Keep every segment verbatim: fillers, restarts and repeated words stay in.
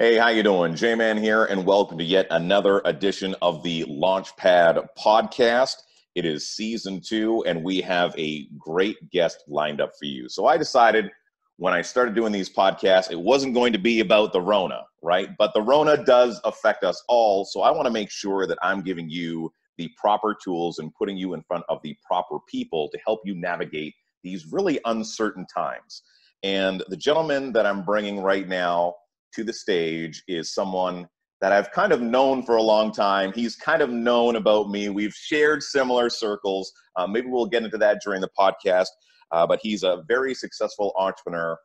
Hey, how you doing? J-man here, and welcome to yet another edition of the Launchpad Podcast. It is season two, and we have a great guest lined up for you. So I decided when I started doing these podcasts, it wasn't going to be about the Rona, right? But the Rona does affect us all, so I want to make sure that I'm giving you the proper tools and putting you in front of the proper people to help you navigate these really uncertain times. And the gentleman that I'm bringing right now to the stage is someone that I've kind of known for a long time. He's kind of known about me. We've shared similar circles. Uh, maybe we'll get into that during the podcast, uh, but he's a very successful entrepreneur,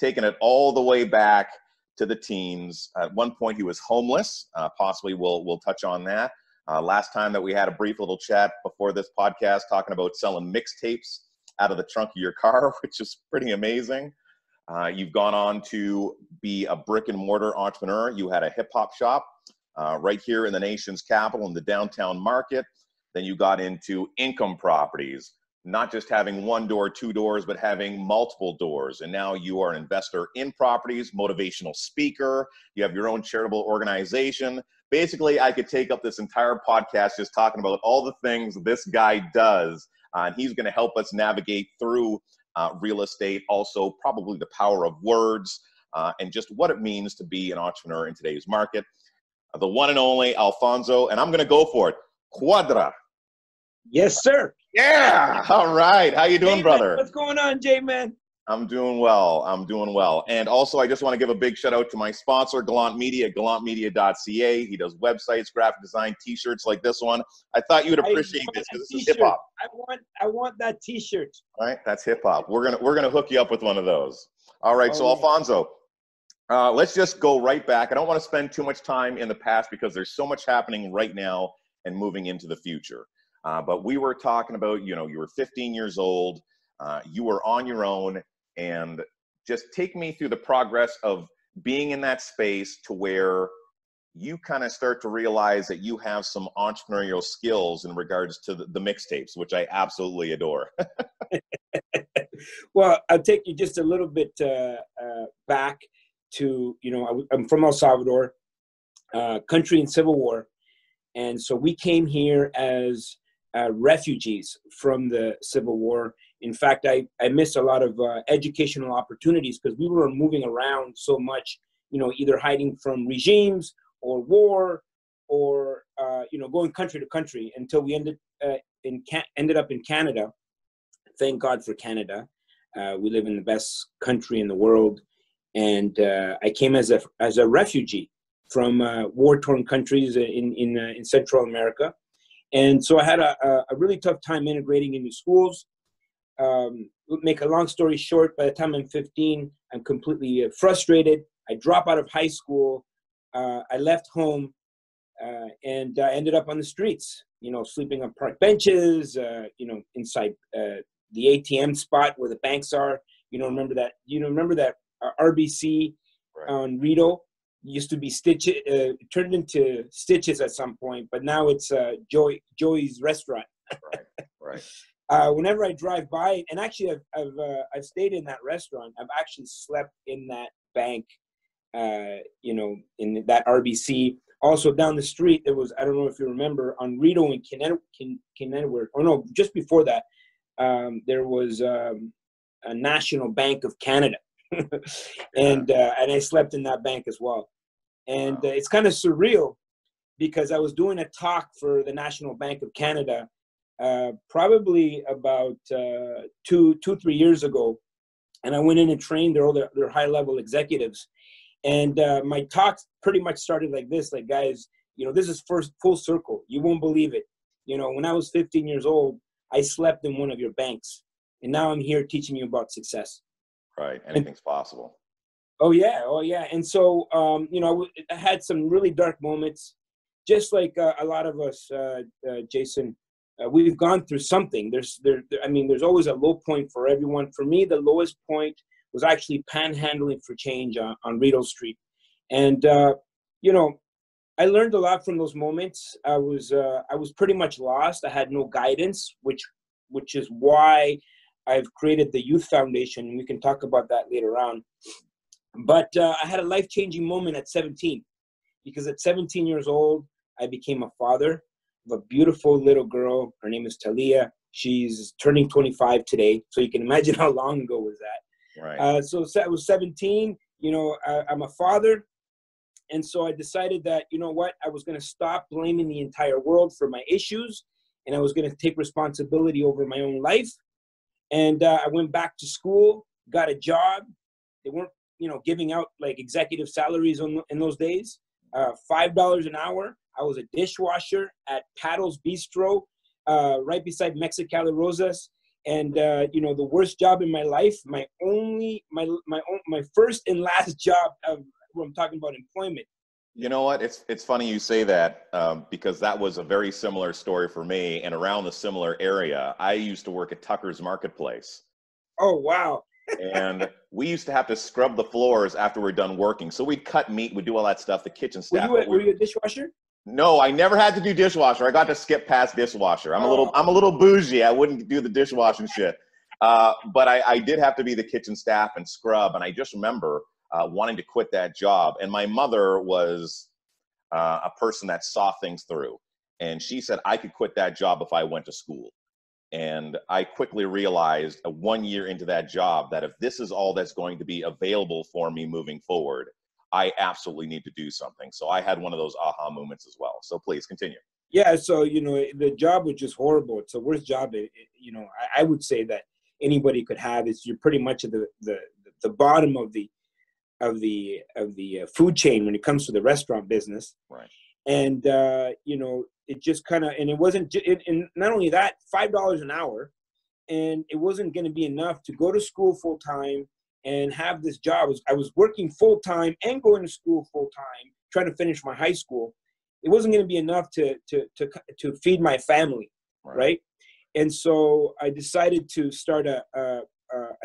taking it all the way back to the teens. At one point, he was homeless. Uh, possibly we'll, we'll touch on that. Uh, last time that we had a brief little chat before this podcast talking about selling mixtapes out of the trunk of your car, which is pretty amazing. Uh, you've gone on to be a brick and mortar entrepreneur. You had a hip hop shop uh, right here in the nation's capital in the downtown market. Then you got into income properties, not just having one door, two doors, but having multiple doors. And now you are an investor in properties, motivational speaker. You have your own charitable organization. Basically, I could take up this entire podcast just talking about all the things this guy does. Uh, and he's going to help us navigate through Uh, real estate, also probably the power of words, uh, and just what it means to be an entrepreneur in today's market. Uh, the one and only Alfonso, and I'm going to go for it, Cuadra. Yes, sir. Yeah. All right. How you doing, J-man, brother? What's going on, J-man? I'm doing well. I'm doing well. And also, I just want to give a big shout out to my sponsor, Galant Media, galant media dot c a. He does websites, graphic design, T-shirts like this one. I thought you would appreciate this because this is hip hop. I want, I want that T-shirt. All right, that's hip hop. We're gonna, we're gonna hook you up with one of those. All right. Oh, so Alfonso, uh, let's just go right back. I don't want to spend too much time in the past because there's so much happening right now and moving into the future. Uh, but we were talking about, you know, you were fifteen years old. Uh, you were on your own. And just take me through the progress of being in that space to where you kind of start to realize that you have some entrepreneurial skills in regards to the, the mixtapes, which I absolutely adore. Well, I'll take you just a little bit uh, uh, back to, you know, I'm from El Salvador, uh, country in civil war. And so we came here as uh, refugees from the Civil War. In fact, I, I missed a lot of uh, educational opportunities because we were moving around so much, you know, either hiding from regimes or war or, uh, you know, going country to country until we ended, uh, in Can- ended up in Canada. Thank God for Canada. Uh, we live in the best country in the world. And uh, I came as a, as a refugee from uh, war-torn countries in, in, uh, in Central America. And so I had a, a really tough time integrating into schools. Um, make a long story short, by the time I'm fifteen, I'm completely frustrated. I drop out of high school. Uh, I left home uh, and I uh, ended up on the streets, you know, sleeping on park benches, uh, you know, inside uh, the A T M spot where the banks are. You know, remember that, you know, remember that uh, R B C on Rideau used to be Stitch, uh, turned into Stitches at some point, but now it's uh, Joey, Joey's restaurant. Right, right. Uh, whenever I drive by, and actually I've I've, uh, I've stayed in that restaurant. I've actually slept in that bank, uh, you know, in that R B C. Also down the street, there was, I don't know if you remember, on Rideau and Kennedyworth, oh no, just before that, um, there was um, a National Bank of Canada. and uh, and I slept in that bank as well. And wow. uh, it's kind of surreal because I was doing a talk for the National Bank of Canada Uh, probably about uh, two, two, three years ago, and I went in and trained their, their, their high-level executives. And uh, my talks pretty much started like this, like, guys, you know, this is first full circle. You won't believe it. You know, when I was fifteen years old, I slept in one of your banks, and now I'm here teaching you about success. Right, anything's and, possible. Oh, yeah, oh, yeah. And so, um, you know, I, w- I had some really dark moments, just like uh, a lot of us, uh, uh, Jason. Uh, we've gone through something. There's, there, there. I mean, there's always a low point for everyone. For me, the lowest point was actually panhandling for change on, on Rideau Street. And, uh, you know, I learned a lot from those moments. I was, uh, I was pretty much lost. I had no guidance, which, which is why I've created the Youth Foundation. And we can talk about that later on. But uh, I had a life-changing moment at seventeen, because at seventeen years old, I became a father of a beautiful little girl. Her name is Talia. She's turning twenty-five today, so you can imagine how long ago was that. Right. Uh, so I was seventeen. You know, I, I'm a father. And so I decided that, you know what, I was going to stop blaming the entire world for my issues, and I was going to take responsibility over my own life. And uh, I went back to school, got a job. They weren't, you know, giving out like executive salaries on, in those days. Uh, five dollars an hour. I was a dishwasher at Paddles Bistro, uh, right beside Mexicali Rosas. And, uh, you know, the worst job in my life, my only, my, my, own, my first and last job of, where I'm talking about employment. You know what? It's it's funny you say that, um, because that was a very similar story for me, and around the similar area. I used to work at Tucker's Marketplace. Oh, wow. And we used to have to scrub the floors after we were done working. So we'd cut meat, we'd do all that stuff, the kitchen staff. Were you a, were you a dishwasher? No, I never had to do dishwasher. I got to skip past dishwasher. I'm, oh. a, little, I'm a little bougie. I wouldn't do the dishwashing shit. Uh, but I, I did have to be the kitchen staff and scrub, and I just remember Uh, wanting to quit that job. And my mother was uh, a person that saw things through. And she said I could quit that job if I went to school. And I quickly realized uh, one year into that job that if this is all that's going to be available for me moving forward, I absolutely need to do something. So I had one of those aha moments as well. So please continue. Yeah, so, you know, the job was just horrible. It's the worst job, it, it, you know, I, I would say that anybody could have. It's, you're pretty much at the, the, the bottom of the of the of the food chain when it comes to the restaurant business, right? And uh, you know, it just kind of, and it wasn't, it, and not only that, five dollars an hour, and it wasn't going to be enough to go to school full time and have this job. I was, I was working full time and going to school full time, trying to finish my high school. It wasn't going to be enough to to to to feed my family, right? right? And so I decided to start a a,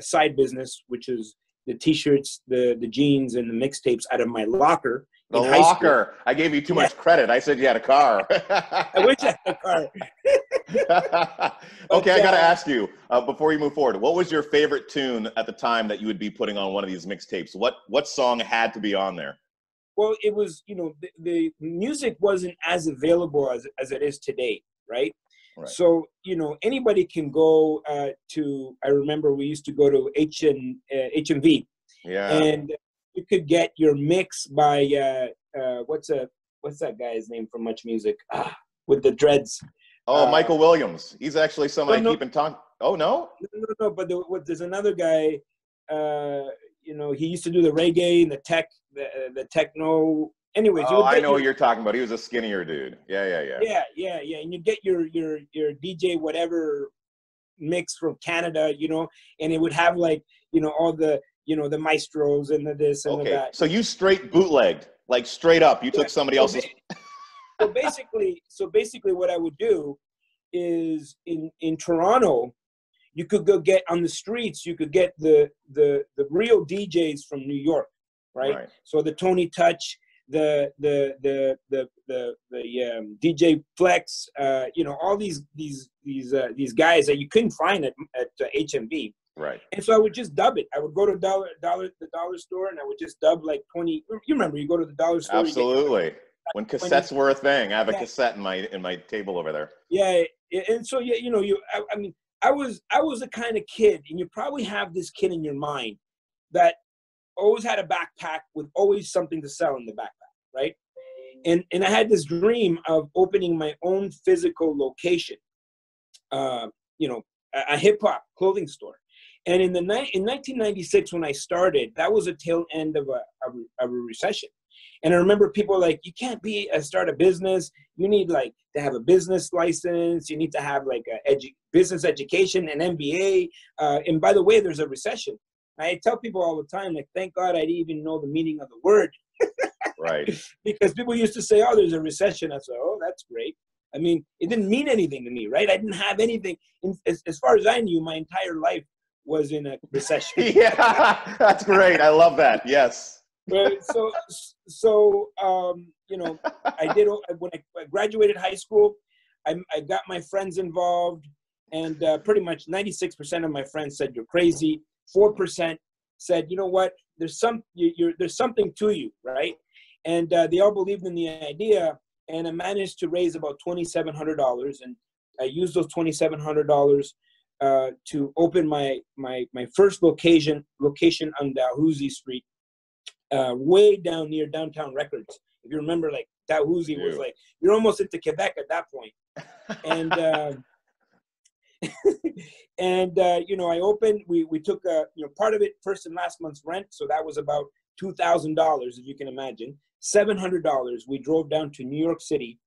a side business, which is the t-shirts, the, the jeans, and the mixtapes out of my locker. The locker. I gave you too yeah. much credit. I said you had a car. I wish I had a car. Okay, I got to uh, ask you, uh, before you move forward, what was your favorite tune at the time that you would be putting on one of these mixtapes? What what song had to be on there? Well, it was, you know, the, the music wasn't as available as, as it is today, right? Right. So, you know, anybody can go uh, to, I remember we used to go to H and, uh, H M V. Yeah. And you could get your mix by, uh, uh, what's a, what's that guy's name from Much Music? Ah, with the dreads. Oh, uh, Michael Williams. He's actually someone no, I keep in talk. Oh, no? No, no, no. But the, what, there's another guy, uh, you know, he used to do the reggae and the tech, the, uh, the techno. Anyways, oh, I know your, what you're talking about. He was a skinnier dude. Yeah, yeah, yeah. Yeah, yeah, yeah. And you get your your your D J whatever mix from Canada, you know, and it would have like, you know, all the, you know, the maestros and the this and okay. the that. So you straight bootlegged, like straight up. You yeah. took somebody so else's. Ba so basically, so basically, what I would do is in in Toronto, you could go get on the streets. You could get the the the real D Js from New York, right? right. So the Tony Touch. The the the the the, the um, D J Flex, uh, you know, all these these these uh, these guys that you couldn't find at at uh, H M V. Right. And so I would just dub it. I would go to dollar dollar the dollar store, and I would just dub like twenty. You remember, you go to the dollar store. Absolutely. You get, like, when cassettes twenty. Were a thing, I have a yeah. cassette in my in my table over there. Yeah, and so yeah, you know, you I, I mean, I was I was the kind of kid, and you probably have this kid in your mind that always had a backpack with always something to sell in the backpack, right? And and I had this dream of opening my own physical location, uh, you know, a, a hip hop clothing store. And in the night in nineteen ninety-six, when I started, that was a tail end of a, of a, of a recession. And I remember people like, you can't be a start a business. You need like to have a business license. You need to have like a edu business education, an M B A. Uh, and by the way, there's a recession. I tell people all the time, like, thank God I didn't even know the meaning of the word. Right. Because people used to say, oh, there's a recession. I said, oh, that's great. I mean, it didn't mean anything to me, right? I didn't have anything. In, as, as far as I knew, my entire life was in a recession. Yeah, that's great. I love that. Yes. But so, so um, you know, I did, when I graduated high school, I, I got my friends involved. And uh, pretty much ninety-six percent of my friends said, you're crazy. four percent said, you know what, there's some you're there's something to you, right? And uh, they all believed in the idea, and I managed to raise about twenty-seven hundred dollars, and I used those twenty-seven hundred dollars uh, to open my my my first location location on Dalhousie Street, uh, way down near Downtown Records. If you remember, like Dalhousie yeah. was like you're almost into Quebec at that point, and. Uh, and uh, you know, I opened. We we took a you know part of it first and last month's rent, so that was about two thousand dollars, if you can imagine. Seven hundred dollars. We drove down to New York City,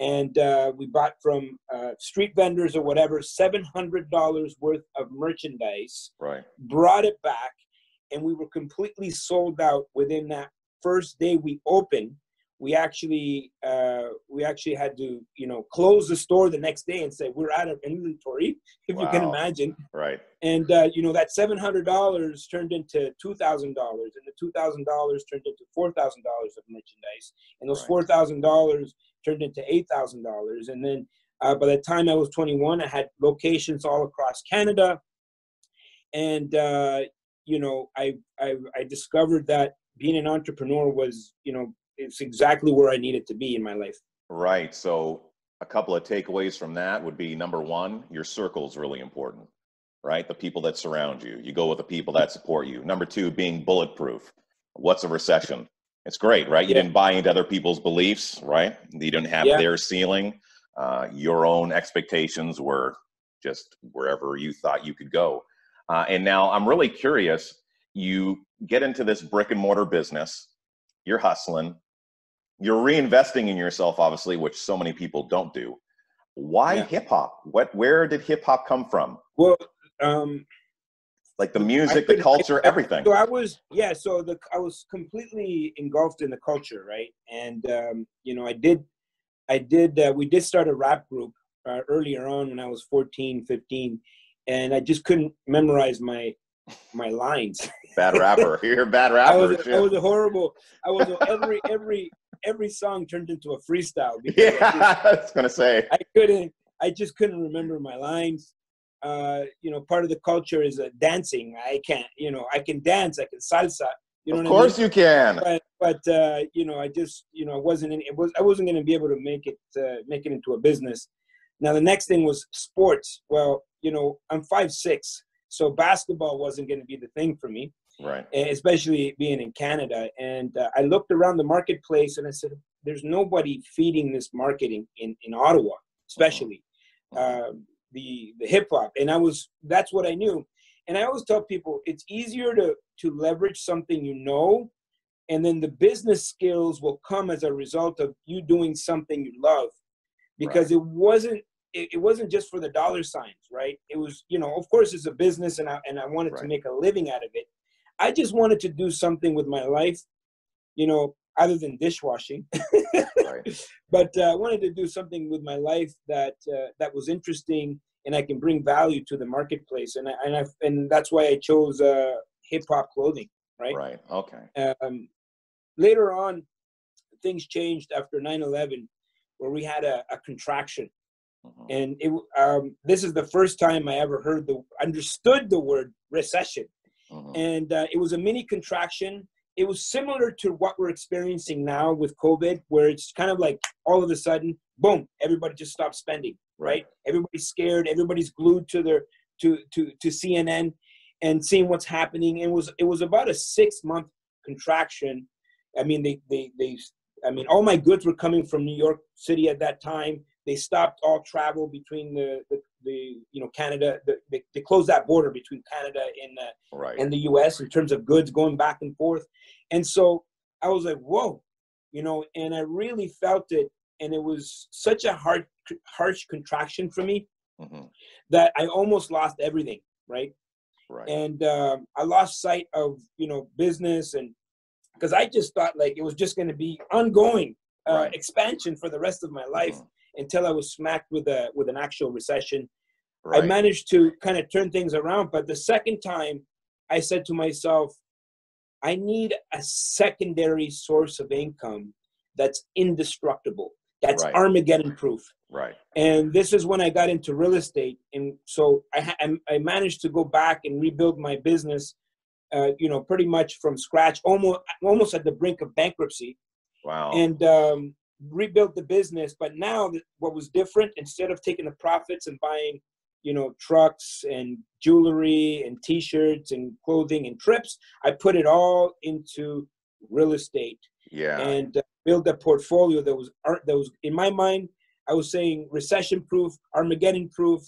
and uh, we bought from uh, street vendors or whatever seven hundred dollars worth of merchandise. Right. Brought it back, and we were completely sold out within that first day we opened. We actually uh, we actually had to you know close the store the next day and say we're out of inventory, if wow. you can imagine. Right. And uh, you know that seven hundred dollars turned into two thousand dollars, and the two thousand dollars turned into four thousand dollars of merchandise, and those right. four thousand dollars turned into eight thousand dollars, and then uh, by the time I was twenty-one, I had locations all across Canada, and uh, you know I, I I discovered that being an entrepreneur was you know. It's exactly where I needed to be in my life. Right. So a couple of takeaways from that would be, number one, your circle is really important, right? The people that surround you. You go with the people that support you. Number two, being bulletproof. What's a recession? It's great, right? You yeah. didn't buy into other people's beliefs, right? You didn't have yeah. their ceiling. Uh, your own expectations were just wherever you thought you could go. Uh, and now I'm really curious. You get into this brick and mortar business. You're hustling. You're reinvesting in yourself, obviously, which so many people don't do. Why yeah. hip hop? What? Where did hip hop come from? Well, um, like the music, could, the culture, I, everything. So I was, yeah. So the I was completely engulfed in the culture, right? And um, you know, I did, I did. Uh, we did start a rap group uh, earlier on when I was fourteen, fifteen, and I just couldn't memorize my. my lines. Bad rapper. You're a bad rapper. I was, I was a horrible. I was a, every every every song turned into a freestyle. Yeah, I, just, I was gonna say I couldn't. I just couldn't remember my lines. Uh, you know, part of the culture is uh, dancing. I can't. You know, I can dance. I can salsa. You know, of course I mean? You can. But but uh, you know, I just you know, I wasn't. In, it was I wasn't gonna be able to make it uh, make it into a business. Now the next thing was sports. Well, you know, I'm five six. So basketball wasn't going to be the thing for me, right? Especially being in Canada. And uh, I looked around the marketplace and I said, there's nobody feeding this marketing in, in Ottawa, especially uh, the, the hip hop. And I was, that's what I knew. And I always tell people it's easier to, to leverage something, you know, and then the business skills will come as a result of you doing something you love, because right. it wasn't, it wasn't just for the dollar signs, right? It was, you know, of course it's a business and I, and I wanted right. to make a living out of it. I just wanted to do something with my life, you know, other than dishwashing, right. but uh, I wanted to do something with my life that, uh, that was interesting and I can bring value to the marketplace. And I, and I, and that's why I chose uh, hip hop clothing, right? Right. Okay. Um, later on, things changed after nine eleven where we had a, a contraction. And it, um, this is the first time I ever heard the understood the word recession. Uh-huh. And uh, it was a mini contraction. It was similar to what we're experiencing now with COVID, where it's kind of like all of a sudden, boom, everybody just stopped spending, right? Right. Everybody's scared. Everybody's glued to their to to to C N N and seeing what's happening. It was it was about a six month contraction. I mean, they they they. I mean, all my goods were coming from New York City at that time. They stopped all travel between the, the, the you know, Canada. The, they, they closed that border between Canada and, uh, right. and the U S in terms of goods going back and forth. And so I was like, whoa, you know, and I really felt it. And it was such a hard, harsh contraction for me mm-hmm. that I almost lost everything, right? Right. And um, I lost sight of, you know, business and because I just thought like it was just going to be ongoing uh, right. expansion for the rest of my life. Mm-hmm. Until I was smacked with a with an actual recession. Right. I managed to kind of turn things around. But the second time, I said to myself, I need a secondary source of income that's indestructible, that's right. Armageddon proof. Right. And this is when I got into real estate. And so I, I, I managed to go back and rebuild my business uh, you know, pretty much from scratch, almost almost at the brink of bankruptcy. Wow. And um, rebuilt the business. But now what was different, instead of taking the profits and buying, you know, trucks and jewelry and T-shirts and clothing and trips, I put it all into real estate. Yeah. And uh, build a portfolio that was art, that was, in my mind, I was saying recession proof, Armageddon proof.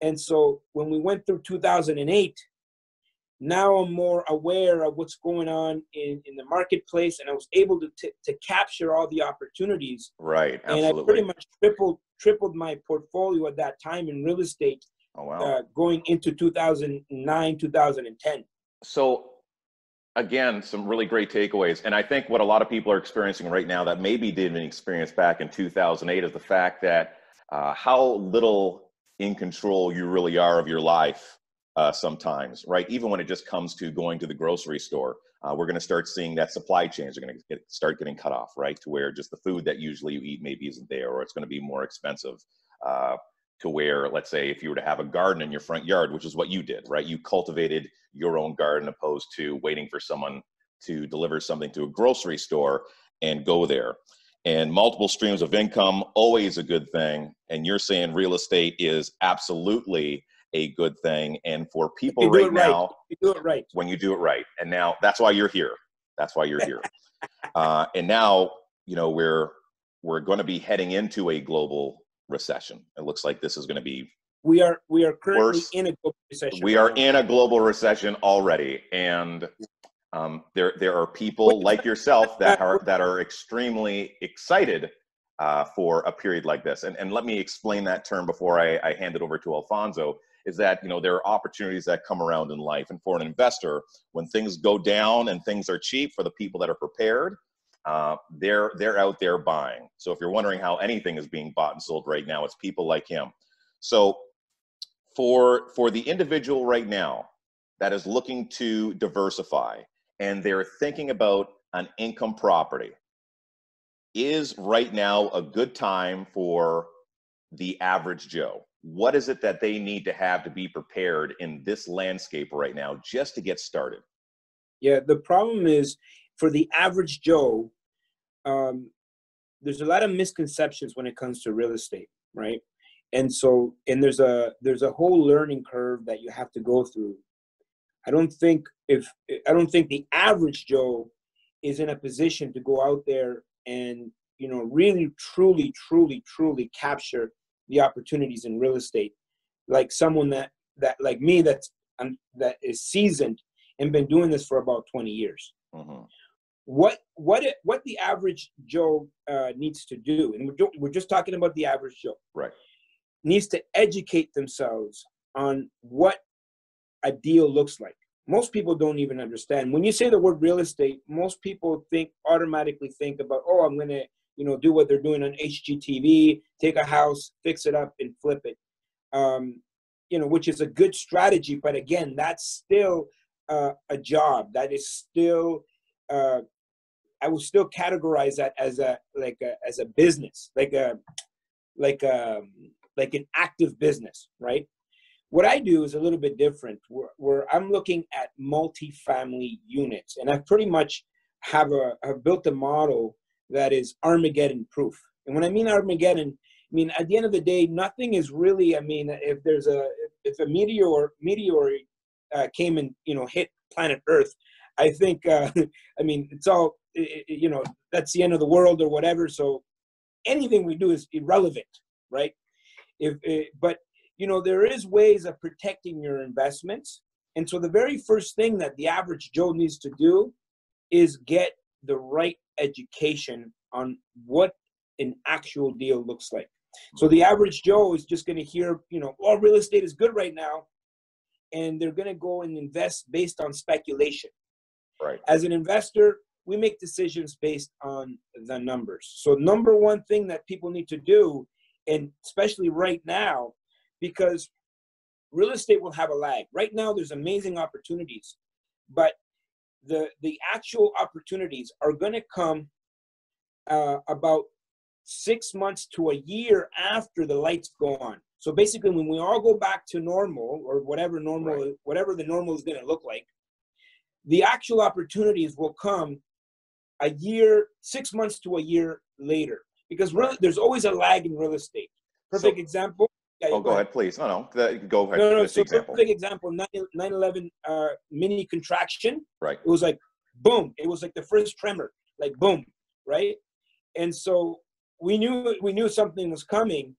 And so when we went through two thousand eight, now I'm more aware of what's going on in, in the marketplace, and I was able to t- to capture all the opportunities. Right, absolutely. And I pretty much tripled tripled my portfolio at that time in real estate. Oh wow! Uh, going into two thousand nine, two thousand ten. So, again, some really great takeaways, and I think what a lot of people are experiencing right now that maybe didn't experience back in two thousand eight is the fact that uh, how little in control you really are of your life. Uh, sometimes, right? Even when it just comes to going to the grocery store, uh, we're going to start seeing that supply chains are going to get, start getting cut off, right? To where just the food that usually you eat maybe isn't there, or it's going to be more expensive. Uh, to where, let's say, if you were to have a garden in your front yard, which is what you did, right? You cultivated your own garden opposed to waiting for someone to deliver something to a grocery store and go there. And multiple streams of income, always a good thing. And you're saying real estate is absolutely a good thing, and for people right now, you do it right when you do it right. And now that's why you're here. That's why you're here. uh, and now, you know, we're we're going to be heading into a global recession. It looks like this is going to be. We are we are currently worse. in a global recession. We are in a global recession already, and um, there there are people like yourself that are that are extremely excited uh, for a period like this. And and let me explain that term before I, I hand it over to Alfonso. Is that, you know, there are opportunities that come around in life, and for an investor, when things go down and things are cheap, for the people that are prepared, uh, they're they're out there buying. So if you're wondering how anything is being bought and sold right now, it's people like him. So for for the individual right now that is looking to diversify and they're thinking about an income property, is right now a good time for the average Joe? What is it that they need to have to be prepared in this landscape right now just to get started? Yeah, the problem is for the average Joe, um, there's a lot of misconceptions when it comes to real estate, right? And so, and there's a there's a whole learning curve that you have to go through. I don't think if I don't think the average Joe is in a position to go out there and, you know, really truly truly truly capture the opportunities in real estate, like someone that, that like me, that's, um, that is seasoned and been doing this for about twenty years. Uh-huh. What, what, what the average Joe uh, needs to do, and we're, we're just talking about the average Joe, right? Needs to educate themselves on what a deal looks like. Most people don't even understand. When you say the word real estate, most people think automatically think about, oh, I'm going to, you know, do what they're doing on H G T V, take a house, fix it up, and flip it, um, you know, which is a good strategy. But again, that's still uh, a job. That is still, uh, I will still categorize that as a, like a, as a business, like a, like a, like an active business, right? What I do is a little bit different, where, where I'm looking at multifamily units, and I pretty much have a, have built a model that is Armageddon proof. And when I mean Armageddon, I mean, at the end of the day, nothing is really, I mean, if there's a, if a meteor, meteor uh, came and, you know, hit planet Earth, I think, uh, I mean, it's all, it, you know, that's the end of the world or whatever. So anything we do is irrelevant, right? If, it, but, you know, there is ways of protecting your investments. And so the very first thing that the average Joe needs to do is get the right education on what an actual deal looks like. So the average Joe is just going to hear, you know, all real estate is good right now, and they're going to go and invest based on speculation. Right. As an investor, we make decisions based on the numbers. So number one thing that people need to do, and especially right now, because real estate will have a lag. Right now, there's amazing opportunities, but the the actual opportunities are going to come uh, about six months to a year after the lights go on. So basically, when we all go back to normal, or whatever normal, right, whatever the normal is going to look like, the actual opportunities will come a year, six months to a year later, because real, there's always a lag in real estate. Perfect so, example. Yeah, oh, go ahead, ahead, please. No, no, go ahead. No, no, so example. perfect example, nine eleven uh, mini contraction. Right. It was like, boom. It was like the first tremor, like boom, right? And so we knew we knew something was coming,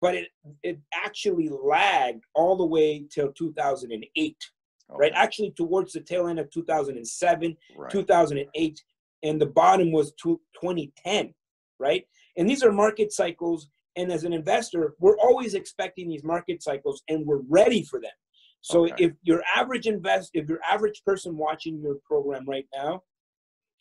but it, it actually lagged all the way till two thousand eight, okay. right? Actually towards the tail end of two thousand seven, right. two thousand eight, and the bottom was twenty ten, right? And these are market cycles. And as an investor, we're always expecting these market cycles and we're ready for them. So okay. if your average invest, if your average person watching your program right now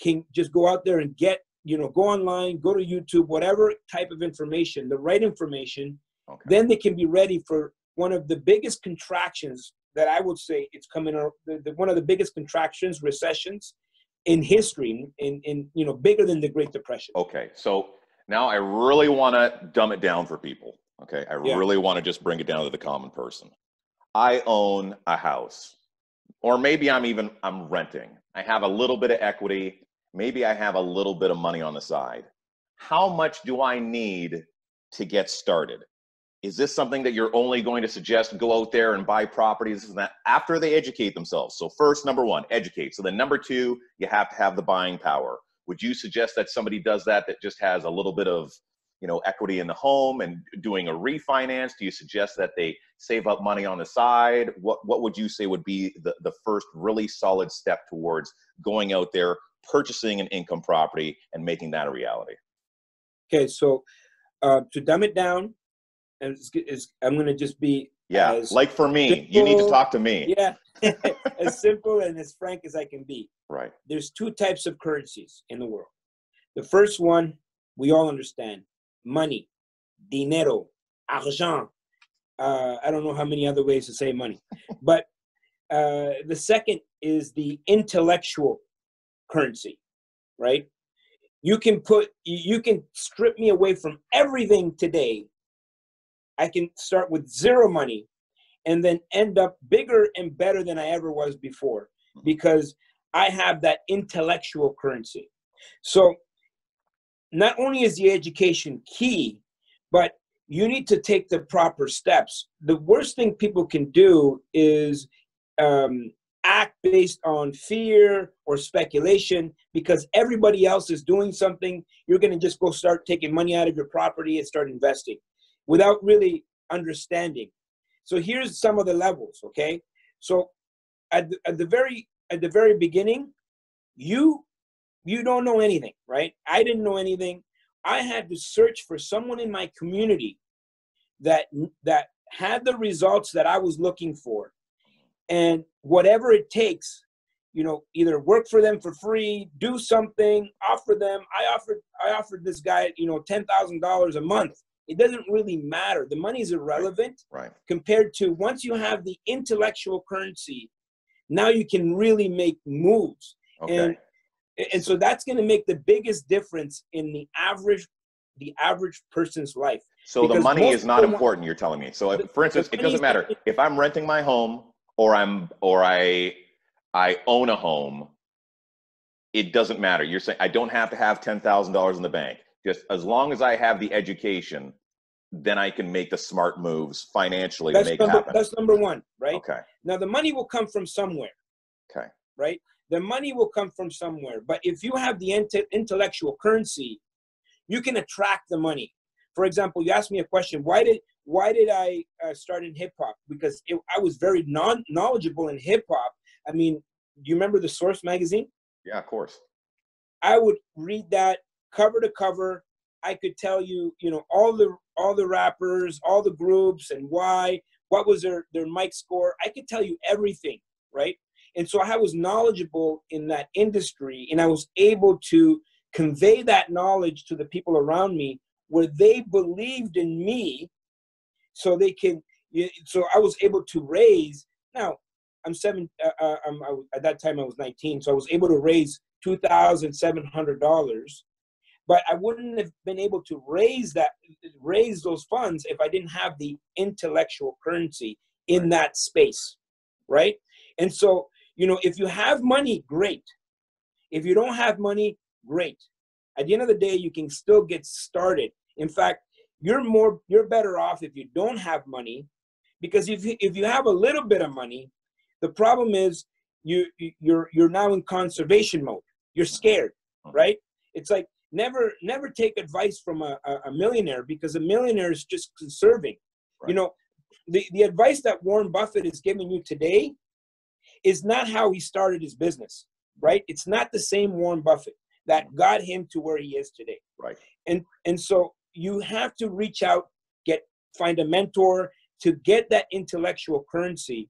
can just go out there and get, you know, go online, go to YouTube, whatever type of information, the right information, okay. then they can be ready for one of the biggest contractions that I would say it's coming, or the, the, one of the biggest contractions, recessions in history, in, in, you know, bigger than the Great Depression. Okay. So now I really want to dumb it down for people. Okay. I yeah. really want to just bring it down to the common person. I own a house, or maybe I'm even, I'm renting. I have a little bit of equity. Maybe I have a little bit of money on the side. How much do I need to get started? Is this something that you're only going to suggest go out there and buy properties and that after they educate themselves? So first, number one, educate. So then number two, you have to have the buying power. Would you suggest that somebody does that, that just has a little bit of, you know, equity in the home and doing a refinance? Do you suggest that they save up money on the side? What, what would you say would be the, the first really solid step towards going out there, purchasing an income property and making that a reality? Okay. So uh, to dumb it down, and it's, it's, I'm going to just be yeah as like for me simple, you need to talk to me yeah as simple and as frank as I can be. Right, there's two types of currencies in the world. The first one we all understand: money, dinero, argent. uh I don't know how many other ways to say money. But uh the second is the intellectual currency, right? You can put you can strip me away from everything today. I can start with zero money and then end up bigger and better than I ever was before, because I have that intellectual currency. So not only is the education key, but you need to take the proper steps. The worst thing people can do is um, act based on fear or speculation, because everybody else is doing something. You're going to just go start taking money out of your property and start investing without really understanding. So here's some of the levels, okay? So at the, at the very at the very beginning, you you don't know anything, right? I didn't know anything. I had to search for someone in my community that that had the results that I was looking for, and whatever it takes, you know, either work for them for free, do something, offer them. I offered I offered this guy, you know, ten thousand dollars a month. It doesn't really matter. The money is irrelevant, right, right. compared to once you have the intellectual currency, now you can really make moves. Okay. And, and so that's going to make the biggest difference in the average, the average person's life. So because the money is not important, you're telling me. So if, the, for instance, it doesn't matter if I'm renting my home or I'm, or I, I own a home. It doesn't matter. You're saying I don't have to have ten thousand dollars in the bank. Just as long as I have the education, then I can make the smart moves financially that's to make number, it happen. That's number one, right? Okay. Now, the money will come from somewhere. Okay. Right? The money will come from somewhere. But if you have the inte intellectual currency, you can attract the money. For example, you asked me a question. Why did, why did I uh, start in hip-hop? Because it, I was very non knowledgeable in hip-hop. I mean, do you remember the Source magazine? Yeah, of course. I would read that cover to cover. I could tell you, you know, all the all the rappers, all the groups, and why, what was their their mic score. I could tell you everything, right? And so I was knowledgeable in that industry, and I was able to convey that knowledge to the people around me, where they believed in me, so they can. So I was able to raise. Now I'm seven. Uh, I'm, I, at that time I was nineteen, so I was able to raise two thousand seven hundred dollars. But I wouldn't have been able to raise that, raise those funds if I didn't have the intellectual currency in that space, right? And so You know, if you have money, great. If you don't have money, great. At the end of the day, you can still get started. In fact, you're more, you're better off if you don't have money, because if if you have a little bit of money, the problem is you you're you're now in conservation mode. You're scared, right? It's like never never take advice from a, a millionaire, because a millionaire is just conserving. Right. You know, the the advice that Warren Buffett is giving you today is not how he started his business, right? It's not the same Warren Buffett that got him to where he is today. Right. And and so you have to reach out, get find a mentor to get that intellectual currency.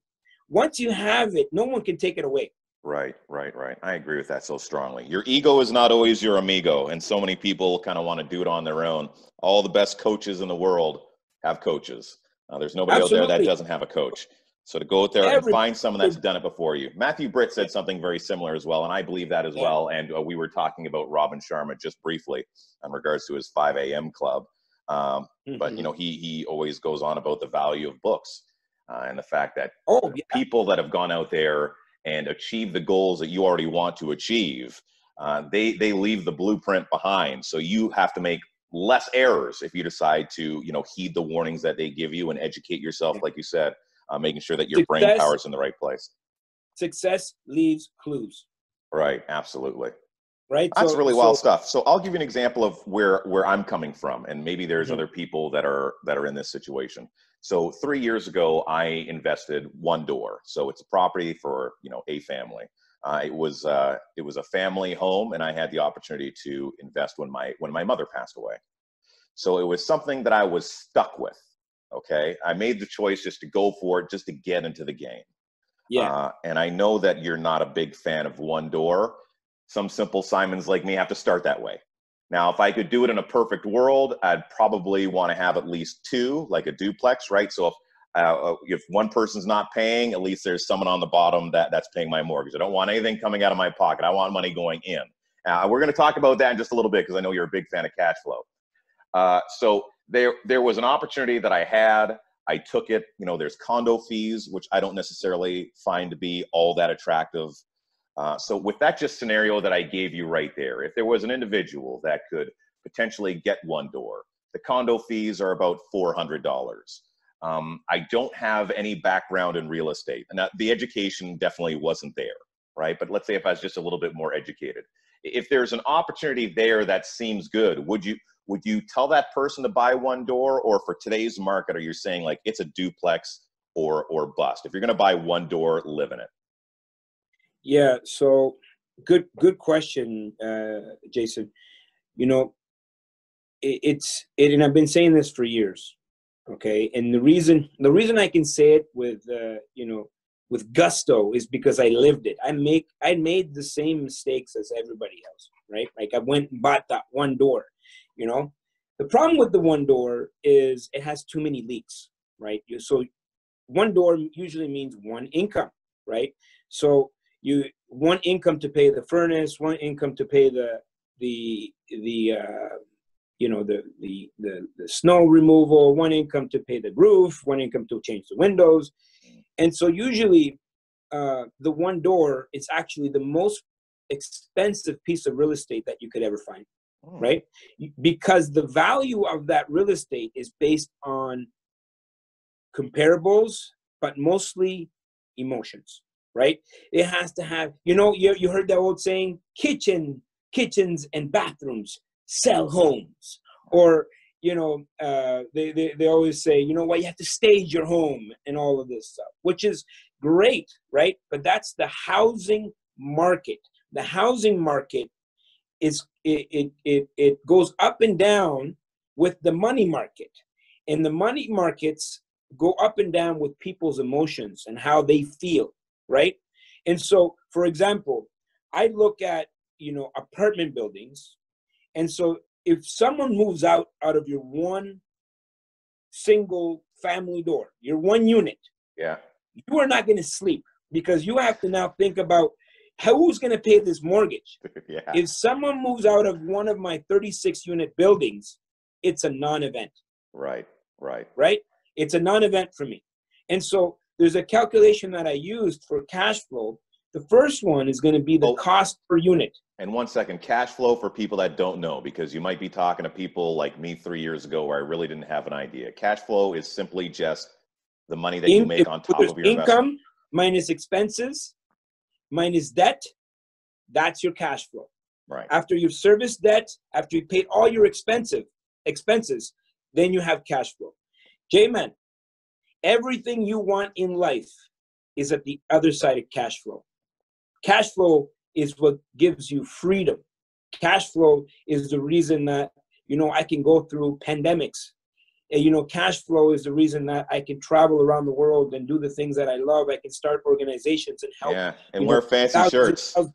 Once you have it, no one can take it away. Right, right, right. I agree with that so strongly. Your ego is not always your amigo, and so many people kind of want to do it on their own. All the best coaches in the world have coaches. Uh, there's nobody Absolutely. out there that doesn't have a coach. So to go out there Everybody. and find someone that's done it before you. Matthew Britt said something very similar as well, and I believe that as yeah. well. And uh, we were talking about Robin Sharma just briefly in regards to his five a m club. Um, mm-hmm. But, you know, he, he always goes on about the value of books uh, and the fact that oh, yeah. people that have gone out there and achieve the goals that you already want to achieve, uh, they, they leave the blueprint behind. So you have to make less errors if you decide to, you know, heed the warnings that they give you and educate yourself, like you said. Uh, making sure that your success, brain power is in the right place. Success leaves clues. Right, absolutely. Right. That's so, really wild so, stuff. So I'll give you an example of where where I'm coming from, and maybe there's mm-hmm. other people that are that are in this situation. So three years ago, I invested one door. So it's a property for you know a family. Uh, it was uh, it was a family home, and I had the opportunity to invest when my when my mother passed away. So it was something that I was stuck with. Okay, I made the choice just to go for it, just to get into the game. Yeah. Uh, and I know that you're not a big fan of one door. Some simple Simons like me have to start that way. Now, if I could do it in a perfect world, I'd probably want to have at least two, like a duplex, right? So if uh, if one person's not paying, at least there's someone on the bottom that, that's paying my mortgage. I don't want anything coming out of my pocket. I want money going in. Uh, we're going to talk about that in just a little bit because I know you're a big fan of cash flow. Uh, so there, there was an opportunity that I had. I took it. You know, there's condo fees, which I don't necessarily find to be all that attractive. Uh, so with that just scenario that I gave you right there, if there was an individual that could potentially get one door, the condo fees are about four hundred dollars. Um, I don't have any background in real estate, and the education definitely wasn't there, right? But let's say if I was just a little bit more educated. If there's an opportunity there that seems good, would you would you tell that person to buy one door? Or for today's market, are you saying like it's a duplex or or bust? If you're going to buy one door, live in it. Yeah, so good good question, uh, Jason. You know, it, it's it, and I've been saying this for years. Okay, and the reason the reason I can say it with uh, you know. with gusto is because I lived it. I make, I made the same mistakes as everybody else, right? Like I went and bought that one door, you know? The problem with the one door is it has too many leaks, right? So one door usually means one income, right? So you, one income to pay the furnace, one income to pay the, the, the, uh, you know, the, the, the, the snow removal, one income to pay the roof, one income to change the windows. And so usually uh, the one door is actually the most expensive piece of real estate that you could ever find, oh. right? Because the value of that real estate is based on comparables, but mostly emotions, right? It has to have, you know, you, you heard that old saying, kitchen, kitchens and bathrooms sell homes. Or, you know, uh, they, they, they always say, you know what, you have to stage your home and all of this stuff, which is great, right? But that's the housing market. The housing market is, it, it, it, it goes up and down with the money market. And the money markets go up and down with people's emotions and how they feel, right? And so, for example, I look at, you know, apartment buildings. And so, if someone moves out out of your one single family door, your one unit, yeah, you are not going to sleep because you have to now think about how, who's going to pay this mortgage. yeah. If someone moves out of one of my thirty-six unit buildings, it's a non-event. Right, right. Right? It's a non-event for me. And so there's a calculation that I used for cash flow The first one is going to be the oh, cost per unit. And one second, cash flow for people that don't know, because you might be talking to people like me three years ago where I really didn't have an idea. Cash flow is simply just the money that In, you make on top of your income investment. Minus expenses, minus debt. That's your cash flow. Right. After you've serviced debt, after you paid all your expensive expenses, then you have cash flow. J-man, everything you want in life is at the other side of cash flow. Cash flow is what gives you freedom. Cash flow is the reason that, you know, I can go through pandemics. And, you know, cash flow is the reason that I can travel around the world and do the things that I love. I can start organizations and help. Yeah, and wear know, fancy thousands shirts. Of,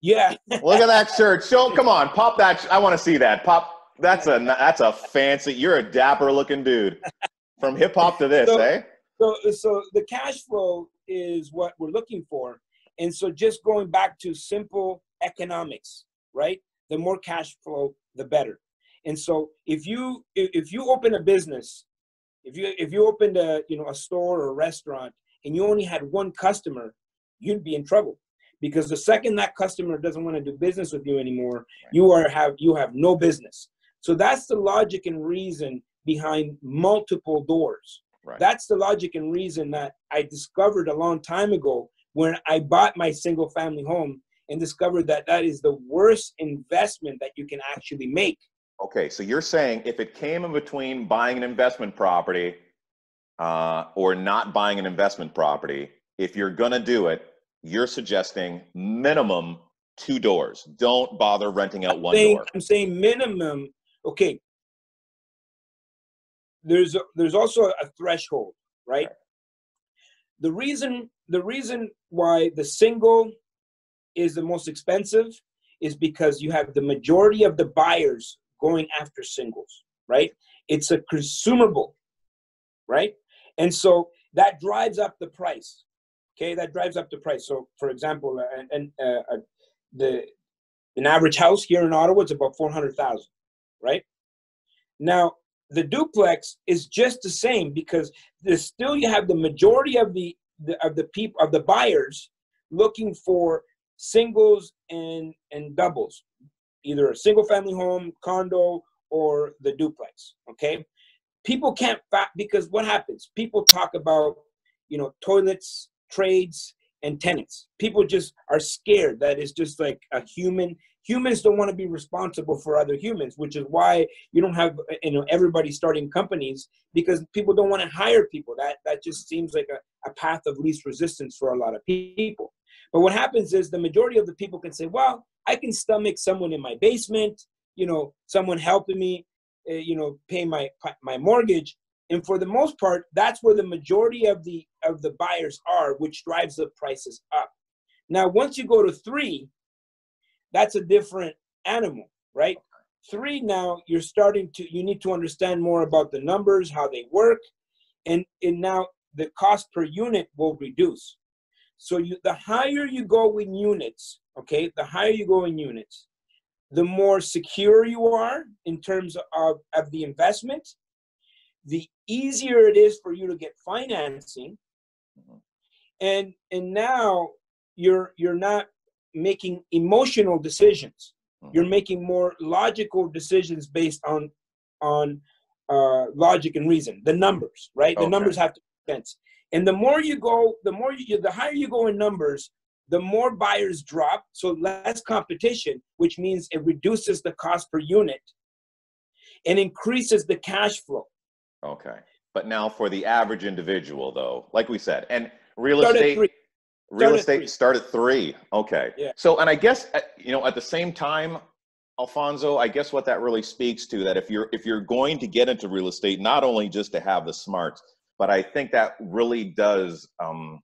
yeah. Look at that shirt. Show, come on, pop that. I want to see that. Pop. That's a, that's a fancy, you're a dapper looking dude. From hip hop to this, so, eh? So, so the cash flow is what we're looking for. And so just going back to simple economics, right? The more cash flow, the better. And so if you if you open a business, if you if you opened a you know a store or a restaurant and you only had one customer, you'd be in trouble. Because the second that customer doesn't want to do business with you anymore, right. you are have you have no business. So that's the logic and reason behind multiple doors. Right. That's the logic and reason that I discovered a long time ago when I bought my single family home and discovered that that is the worst investment that you can actually make. Okay, so you're saying if it came in between buying an investment property uh, or not buying an investment property, if you're going to do it, you're suggesting minimum two doors. Don't bother renting out I'm one saying, door. I'm saying minimum, okay. There's a, there's also a threshold, right? right? The reason the reason why the single is the most expensive is because you have the majority of the buyers going after singles, right? It's a consumable, right? And so that drives up the price. Okay, that drives up the price. So, for example, an uh, uh, the an average house here in Ottawa is about four hundred thousand, right? Now. The duplex is just the same because there's still you have the majority of the, the of the people of the buyers looking for singles and and doubles, either a single family home, condo, or the duplex. Okay, people can't fa- because what happens? People talk about you know toilets, trades, and tenants. People just are scared that it's just like a human. Humans don't want to be responsible for other humans, which is why you don't have you know everybody starting companies because people don't want to hire people. That that just seems like a, a path of least resistance for a lot of people. But what happens is the majority of the people can say, well, I can stomach someone in my basement, you know, someone helping me, uh, you know, pay my my mortgage. And for the most part, that's where the majority of the of the buyers are, which drives the prices up. Now, once you go to three, that's a different animal, right? Three now, you're starting to, you need to understand more about the numbers, how they work, and, and now the cost per unit will reduce. So you, the higher you go in units, okay, the higher you go in units, the more secure you are in terms of, of the investment, the easier it is for you to get financing, and, and now you're, you're not, making emotional decisions. You're making more logical decisions based on on uh, logic and reason, the numbers, right? The okay. numbers have to make sense. And the more you go, the more you, the higher you go in numbers, the more buyers drop, so less competition, which means it reduces the cost per unit and increases the cash flow. Okay. But now for the average individual though, like we said, and real estate... Real start estate start at three. Okay. Yeah. So, and I guess, you know, at the same time, Alfonso, I guess what that really speaks to that if you're, if you're going to get into real estate, not only just to have the smarts, but I think that really does, um,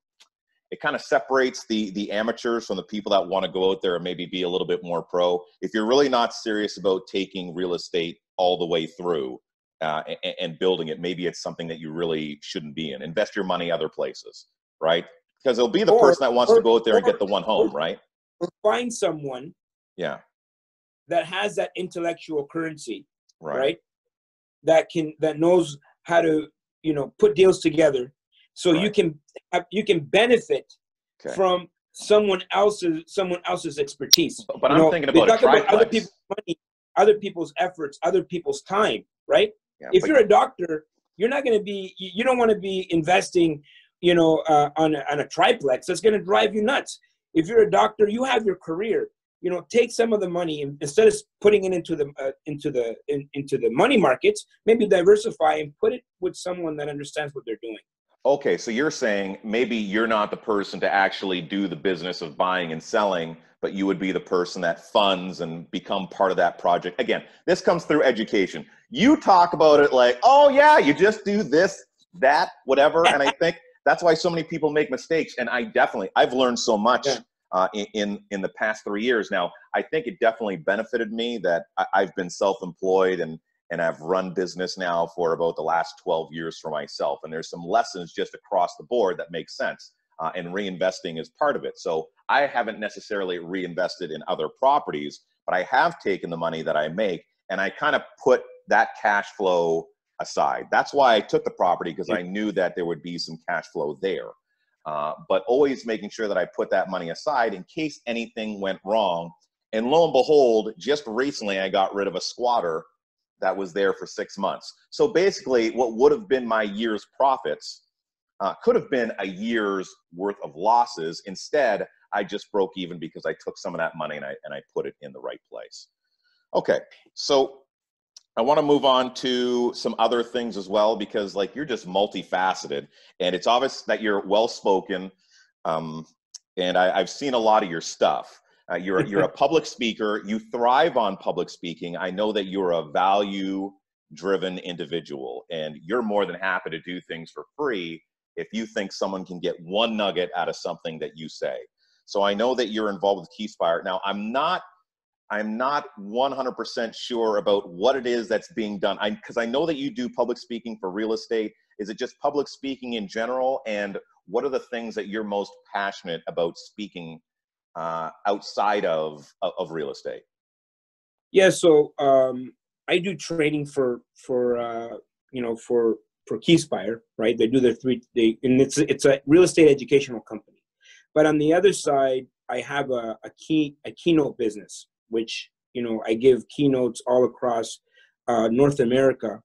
it kind of separates the, the amateurs from the people that want to go out there and maybe be a little bit more pro. If you're really not serious about taking real estate all the way through uh, and, and building it, maybe it's something that you really shouldn't be in. Invest your money other places, right? Because it'll be the or, person that wants or, to go out there or, and get the one home, or, right? Or find someone yeah, that has that intellectual currency, right. right? That can that knows how to, you know, put deals together so right. you can you can benefit okay. from someone else's someone else's expertise. But you I'm know, thinking about, a about other people's money, other people's efforts, other people's time, right? Yeah, if you're a doctor, you're not going to be, you don't want to be investing, you know, uh, on, a, on a triplex. That's going to drive you nuts. If you're a doctor, you have your career. You know, take some of the money and instead of putting it into the uh, into the in, into the money markets, maybe diversify and put it with someone that understands what they're doing. Okay, so you're saying maybe you're not the person to actually do the business of buying and selling, but you would be the person that funds and become part of that project. Again, this comes through education. You talk about it like, oh yeah, you just do this, that, whatever, and I think that's why so many people make mistakes. And I definitely, I've learned so much. Yeah. Uh, in in the past three years now, I think it definitely benefited me that I, I've been self-employed and and I've run business now for about the last twelve years for myself. And there's some lessons just across the board that make sense, uh, and reinvesting is part of it. So I haven't necessarily reinvested in other properties, but I have taken the money that I make and I kind of put that cash flow aside. That's why I took the property, because I knew that there would be some cash flow there. Uh, but always making sure that I put that money aside in case anything went wrong. And lo and behold, just recently I got rid of a squatter that was there for six months. So basically what would have been my year's profits uh, could have been a year's worth of losses. Instead, I just broke even because I took some of that money and I, and I put it in the right place. Okay, so I want to move on to some other things as well, because like you're just multifaceted and it's obvious that you're well-spoken, um, and I, I've seen a lot of your stuff. Uh, you're, you're a public speaker. You thrive on public speaking. I know that you're a value-driven individual and you're more than happy to do things for free if you think someone can get one nugget out of something that you say. So I know that you're involved with Keyspire. Now, I'm not I'm not one hundred percent sure about what it is that's being done. I, because I know that you do public speaking for real estate. Is it just public speaking in general? And what are the things that you're most passionate about speaking uh, outside of, of, of real estate? Yeah, so um, I do training for, for uh, you know, for, for Keyspire, right? They do their three, they, and it's, it's a real estate educational company. But on the other side, I have a, a, key, a keynote business, which, you know, I give keynotes all across uh, North America.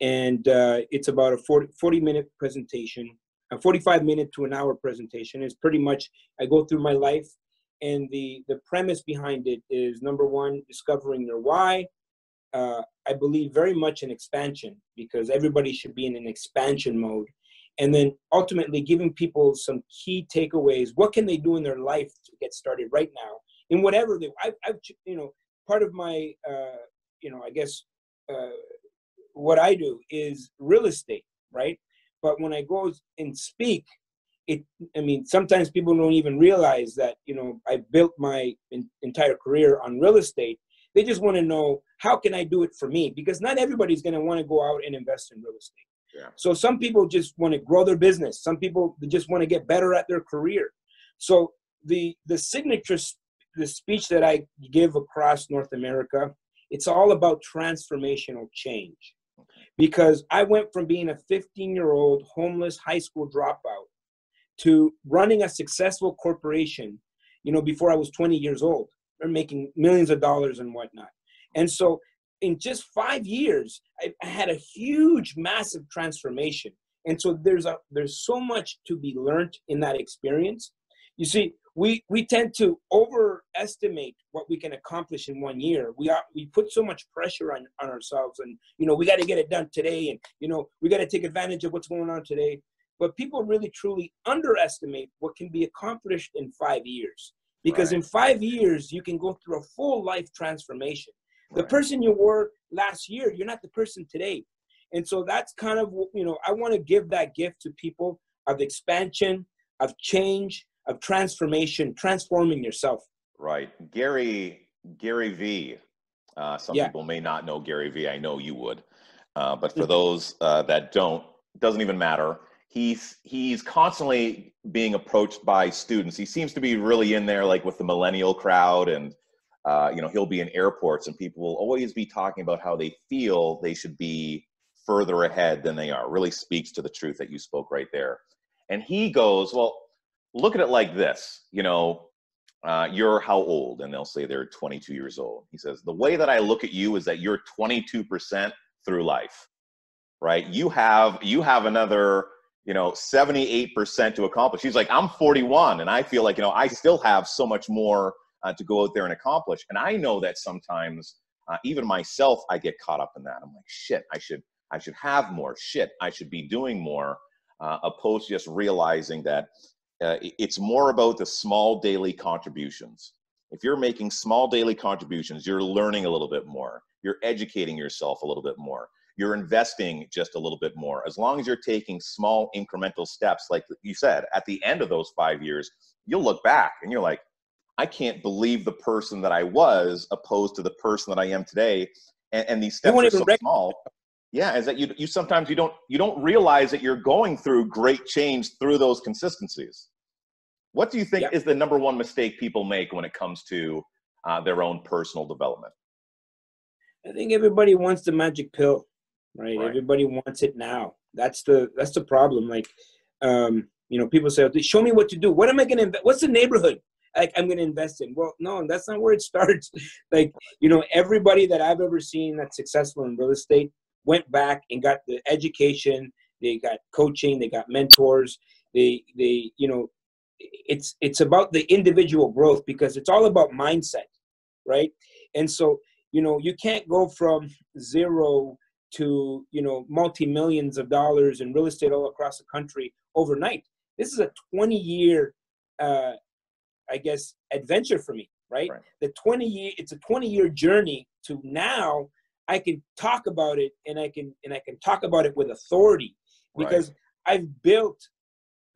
And uh, it's about a forty, forty minute presentation, a forty-five minute to an hour presentation. It's pretty much, I go through my life, and the, the premise behind it is, number one, discovering your why. Uh, I believe very much in expansion, because everybody should be in an expansion mode. And then ultimately giving people some key takeaways. What can they do in their life to get started right now? In whatever they, I've, I've, you know, part of my, uh, you know, I guess uh, what I do is real estate, right? But when I go and speak, it, I mean, sometimes people don't even realize that, you know, I built my in, entire career on real estate. They just want to know, how can I do it for me? Because not everybody's going to want to go out and invest in real estate. Yeah. So some people just want to grow their business. Some people just want to get better at their career. So the, the signature the speech that I give across North America, it's all about transformational change. Because I went from being a fifteen-year-old homeless high school dropout to running a successful corporation, you know, before I was twenty years old, or making millions of dollars and whatnot. And so in just five years, I, I had a huge, massive transformation. And so there's a, there's so much to be learned in that experience. You see, We, we tend to overestimate what we can accomplish in one year. We are, we put so much pressure on, on ourselves, and, you know, we got to get it done today, and, you know, we got to take advantage of what's going on today. But people really, truly underestimate what can be accomplished in five years. Because right. in five years, you can go through a full life transformation. Right. The person you were last year, you're not the person today. And so that's kind of, you know, I want to give that gift to people of expansion, of change, of transformation, transforming yourself. Right. Gary, Gary V. Uh, some yeah. people may not know Gary V. I know you would. Uh, but for those uh, that don't, doesn't even matter. He's, he's constantly being approached by students. He seems to be really in there, like with the millennial crowd, and uh, you know, he'll be in airports and people will always be talking about how they feel they should be further ahead than they are. Really speaks to the truth that you spoke right there. And he goes, well, look at it like this, you know, uh, you're how old? And they'll say they're twenty-two years old. He says, the way that I look at you is that you're twenty-two percent through life, right? You have, you have another, you know, seventy-eight percent to accomplish. He's like, I'm forty-one. And I feel like, you know, I still have so much more uh, to go out there and accomplish. And I know that sometimes uh, even myself, I get caught up in that. I'm like, shit, I should, I should have more. Shit, I should be doing more. Uh, opposed to just realizing that uh, it's more about the small daily contributions. If you're making small daily contributions, you're learning a little bit more. You're educating yourself a little bit more. You're investing just a little bit more. As long as you're taking small incremental steps, like you said, at the end of those five years, you'll look back and you're like, I can't believe the person that I was opposed to the person that I am today. And, and these steps are so small. Yeah, is that you, you sometimes you don't, you don't realize that you're going through great change through those consistencies. What do you think yeah. is the number one mistake people make when it comes to uh, their own personal development? I think everybody wants the magic pill. Right. Right. Everybody wants it now. That's the, that's the problem. Like, um, you know, people say, show me what to do. What am I going to invest? What's the neighborhood like I'm going to invest in? Well, no, that's not where it starts. Like, you know, everybody that I've ever seen that's successful in real estate went back and got the education. They got coaching. They got mentors. They, they, you know, it's, it's about the individual growth because it's all about mindset. Right. And so, you know, you can't go from zero to, you know, multi-millions of dollars in real estate all across the country overnight. This is a twenty-year, uh, I guess, adventure for me, right? Right. The twenty-year, it's a twenty-year journey to now I can talk about it and I can, and I can talk about it with authority because right. I've built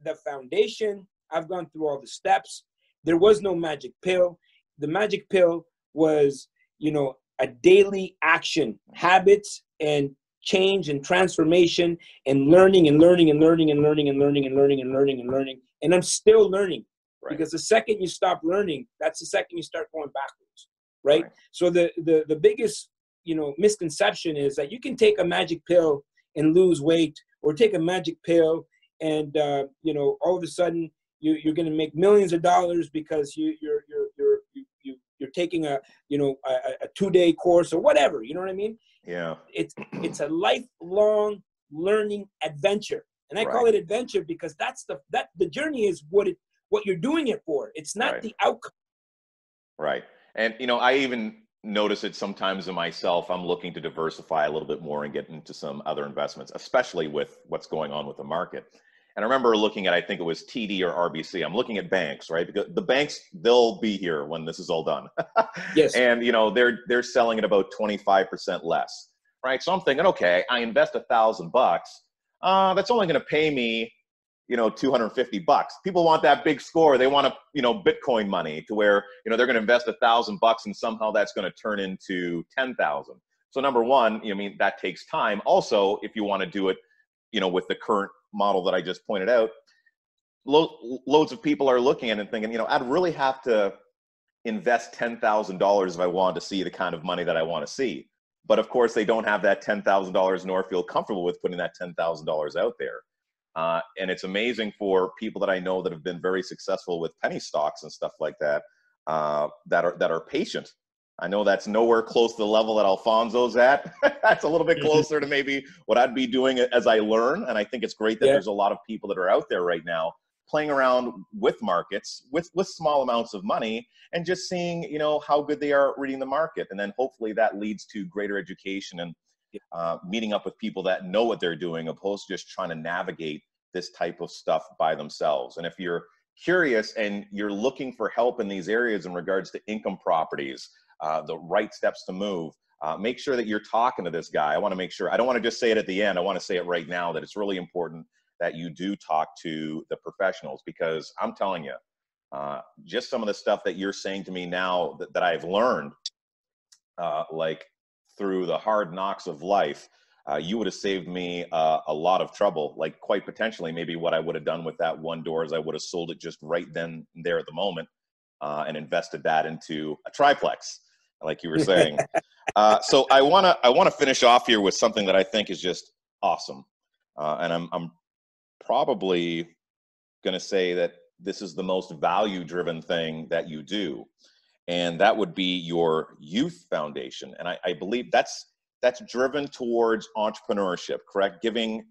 the foundation. I've gone through all the steps. There was no magic pill. The magic pill was, you know, a daily action, habits, and change and transformation and learning and learning and learning and learning and learning and learning and learning and learning. And I'm still learning because the second you stop learning, that's the second you start going backwards. Right. So the, the, the biggest, you know, misconception is that you can take a magic pill and lose weight or take a magic pill. And, uh, you know, all of a sudden you, you're going to make millions of dollars because you, you're, you're, you're, you, you, you're taking a, you know, a, a two day course or whatever, you know what I mean? Yeah. It's, it's a lifelong learning adventure. And I right. call it adventure because that's the, that the journey is what it, what you're doing it for. It's not right. the outcome. Right. And, you know, I even notice it sometimes in myself. I'm looking to diversify a little bit more and get into some other investments, especially with what's going on with the market. And I remember looking at, I think it was T D or R B C. I'm looking at banks, right? Because the banks, they'll be here when this is all done. Yes. And, you know, they're, they're selling at about twenty-five percent less, right? So I'm thinking, okay, I invest a thousand bucks. Uh, that's only going to pay me, you know, two hundred fifty bucks. People want that big score. They want to, you know, Bitcoin money to where, you know, they're going to invest a thousand bucks and somehow that's going to turn into ten thousand. So number one, I mean, that takes time. Also, if you want to do it, you know, with the current model that I just pointed out, lo loads of people are looking at it and thinking, you know, I'd really have to invest ten thousand dollars if I wanted to see the kind of money that I want to see. But of course, they don't have that ten thousand dollars nor feel comfortable with putting that ten thousand dollars out there. Uh, and it's amazing for people that I know that have been very successful with penny stocks and stuff like that, uh, that are, that are patient. I know that's nowhere close to the level that Alfonso's at. That's a little bit closer to maybe what I'd be doing as I learn. And I think it's great that yeah. there's a lot of people that are out there right now playing around with markets, with, with small amounts of money and just seeing, you know, how good they are at reading the market. And then hopefully that leads to greater education and uh, meeting up with people that know what they're doing, opposed to just trying to navigate this type of stuff by themselves. And if you're curious and you're looking for help in these areas in regards to income properties, Uh, the right steps to move, uh, make sure that you're talking to this guy. I want to make sure, I don't want to just say it at the end. I want to say it right now that it's really important that you do talk to the professionals, because I'm telling you, uh, just some of the stuff that you're saying to me now that, that I've learned, uh, like through the hard knocks of life, uh, you would have saved me uh, a lot of trouble, like quite potentially maybe what I would have done with that one door is I would have sold it just right then and there at the moment uh, and invested that into a triplex. Like you were saying. Uh, so I want to I want to finish off here with something that I think is just awesome. Uh, and I'm, I'm probably going to say that this is the most value-driven thing that you do. And that would be your youth foundation. And I, I believe that's, that's driven towards entrepreneurship, correct? Giving,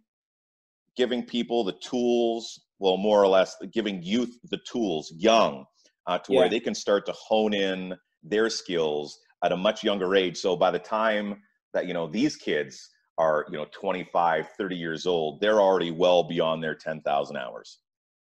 giving people the tools, well, more or less giving youth the tools young uh, to yeah. where they can start to hone in their skills at a much younger age. So by the time that, you know, these kids are, you know, twenty-five, thirty years old, they're already well beyond their ten thousand hours.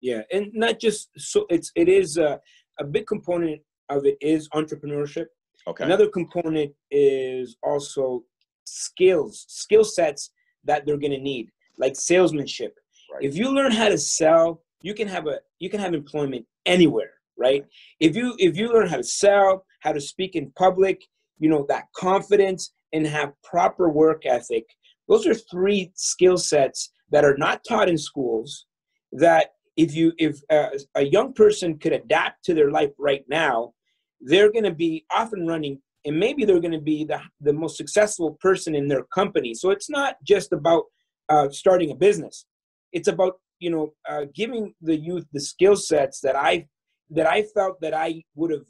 Yeah. And not just, so it's, it is a, a big component of it is entrepreneurship. Okay. Another component is also skills, skill sets that they're going to need, like salesmanship. Right. If you learn how to sell, you can have a, you can have employment anywhere, right? Right. If you, if you learn how to sell, how to speak in public, you know, that confidence and have proper work ethic. Those are three skill sets that are not taught in schools that if you, if uh, a young person could adapt to their life right now, they're going to be off and running, and maybe they're going to be the, the most successful person in their company. So it's not just about uh, starting a business. It's about, you know, uh, giving the youth the skill sets that I, that I felt that I would have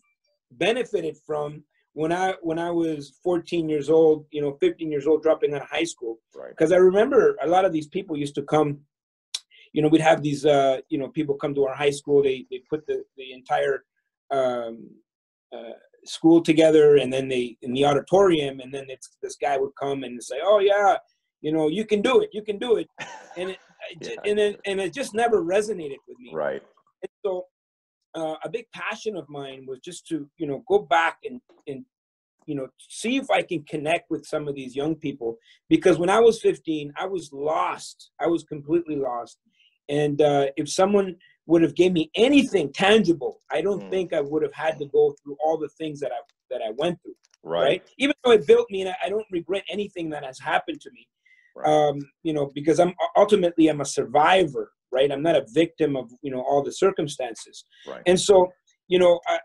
benefited from when I, when I was fourteen years old, you know, fifteen years old, dropping out of high school. Right. 'Cause I remember a lot of these people used to come, you know, we'd have these, uh, you know, people come to our high school. They, they put the, the entire, um, Uh, school together, and then they in the auditorium, and then it's, this guy would come and say, "Oh yeah, you know, you can do it, you can do it," and it, yeah. and it, and it just never resonated with me. Right. And so, uh, a big passion of mine was just to, you know, go back and and you know, see if I can connect with some of these young people, because when I was fifteen, I was lost. I was completely lost, and uh, if someone would have gave me anything tangible, I don't mm. think I would have had to go through all the things that I that I went through. Right. Right? Even though it built me, and I, I don't regret anything that has happened to me. Right. Um, you know, because I'm ultimately I'm a survivor, right? I'm not a victim of, you know, all the circumstances. Right. And so, you know, I,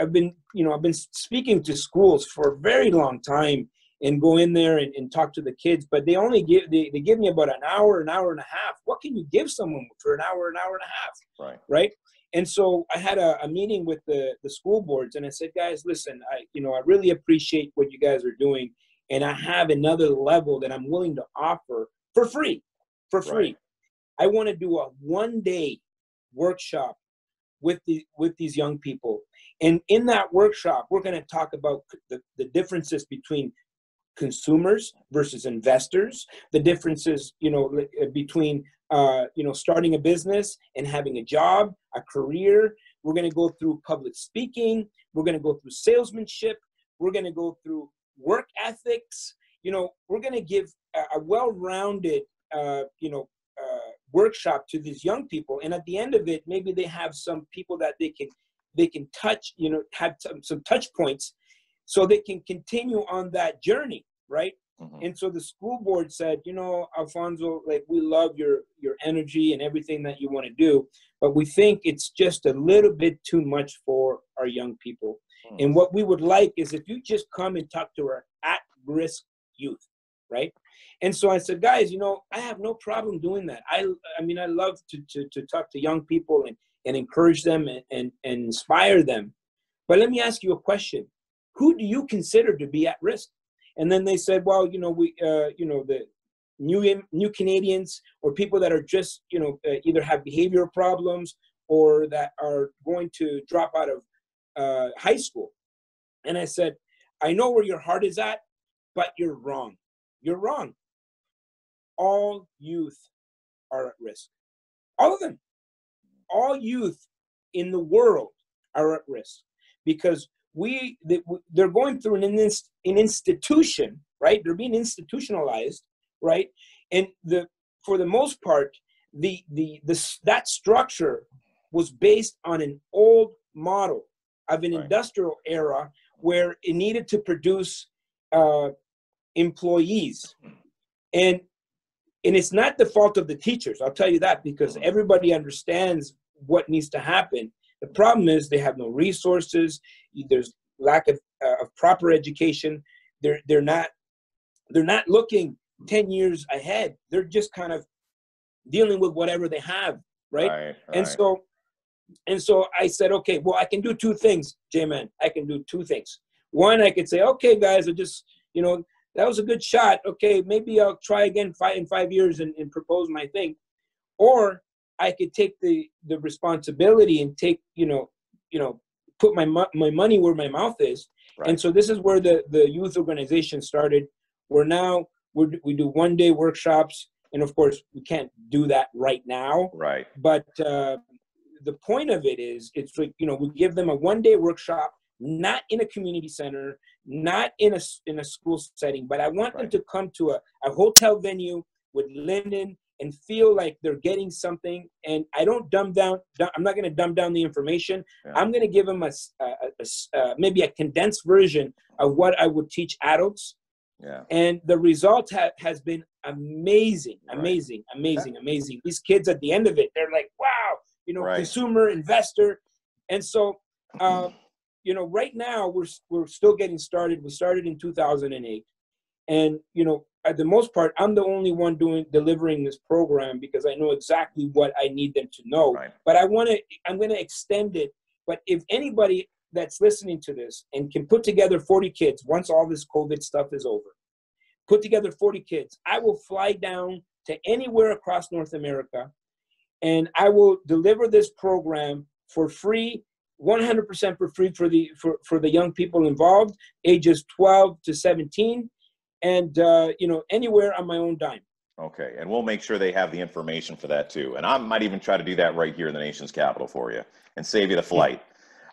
I've been you know I've been speaking to schools for a very long time, and go in there and, and talk to the kids, but they only give they, they give me about an hour, an hour and a half. What can you give someone for an hour, an hour and a half? Right. Right. And so I had a, a meeting with the, the school boards, and I said, guys, listen, I you know, I really appreciate what you guys are doing, and I have another level that I'm willing to offer for free. For free. Right. I want to do a one day workshop with the with these young people. And in that workshop, we're gonna talk about the, the differences between consumers versus investors, the differences, you know, between, uh, you know, starting a business and having a job, a career. We're going to go through public speaking. We're going to go through salesmanship. We're going to go through work ethics. You know, we're going to give a, a well-rounded, uh, you know, uh, workshop to these young people. And at the end of it, maybe they have some people that they can, they can touch, you know, have some, some touch points, so they can continue on that journey, right? Mm-hmm. And so the school board said, you know, Alfonso, like, we love your your energy and everything that you want to do, but we think it's just a little bit too much for our young people. Mm-hmm. And what we would like is if you just come and talk to our at-risk youth, right? And so I said, guys, you know, I have no problem doing that. I, I mean, I love to, to, to talk to young people and, and encourage them and, and, and inspire them. But let me ask you a question. Who do you consider to be at risk? And then they said, well, you know, we, uh, you know, the new new Canadians, or people that are just, you know, uh, either have behavioral problems or that are going to drop out of uh, high school. And I said, I know where your heart is at, but you're wrong. You're wrong. All youth are at risk. All of them. All youth in the world are at risk, because We, they're going through an, inst, an institution, right? They're being institutionalized, right? And the, for the most part, the, the, the, that structure was based on an old model of an right. industrial era where it needed to produce uh, employees. And, and it's not the fault of the teachers, I'll tell you that, because everybody understands what needs to happen. The problem is they have no resources. There's lack of, uh, of proper education. They're they're not they're not looking ten years ahead. They're just kind of dealing with whatever they have, right? right and right. so And so I said, okay, well, I can do two things, J-Man. I can do two things. One, I could say, okay, guys, I just, you know, that was a good shot. Okay, maybe I'll try again five, in five years and, and propose my thing. Or I could take the, the responsibility and take, you know, you know, put my, my money where my mouth is. Right. And so this is where the, the youth organization started. We're now, we're, we do one-day workshops. And, of course, we can't do that right now. Right. But uh, the point of it is, it's like, you know, we give them a one-day workshop, not in a community center, not in a, in a school setting, but I want right. them to come to a, a hotel venue with linen and feel like they're getting something. And I don't dumb down, dumb, I'm not going to dumb down the information. Yeah. I'm going to give them a, a, a, a, maybe a condensed version of what I would teach adults. Yeah. And the result ha has been amazing, amazing, right. amazing, yeah. amazing. These kids at the end of it, they're like, wow, you know, right. consumer, investor. And so, uh, you know, right now we're, we're still getting started. We started in two thousand eight. And, you know, at the most part, I'm the only one doing delivering this program because I know exactly what I need them to know. Right. But I want to, I'm going to extend it. But if anybody that's listening to this and can put together forty kids once all this COVID stuff is over, put together forty kids, I will fly down to anywhere across North America and I will deliver this program for free, one hundred percent for free for the, for, for the young people involved, ages twelve to seventeen, and uh, you know, anywhere on my own dime. Okay, and we'll make sure they have the information for that too. And I might even try to do that right here in the nation's capital for you and save you the flight.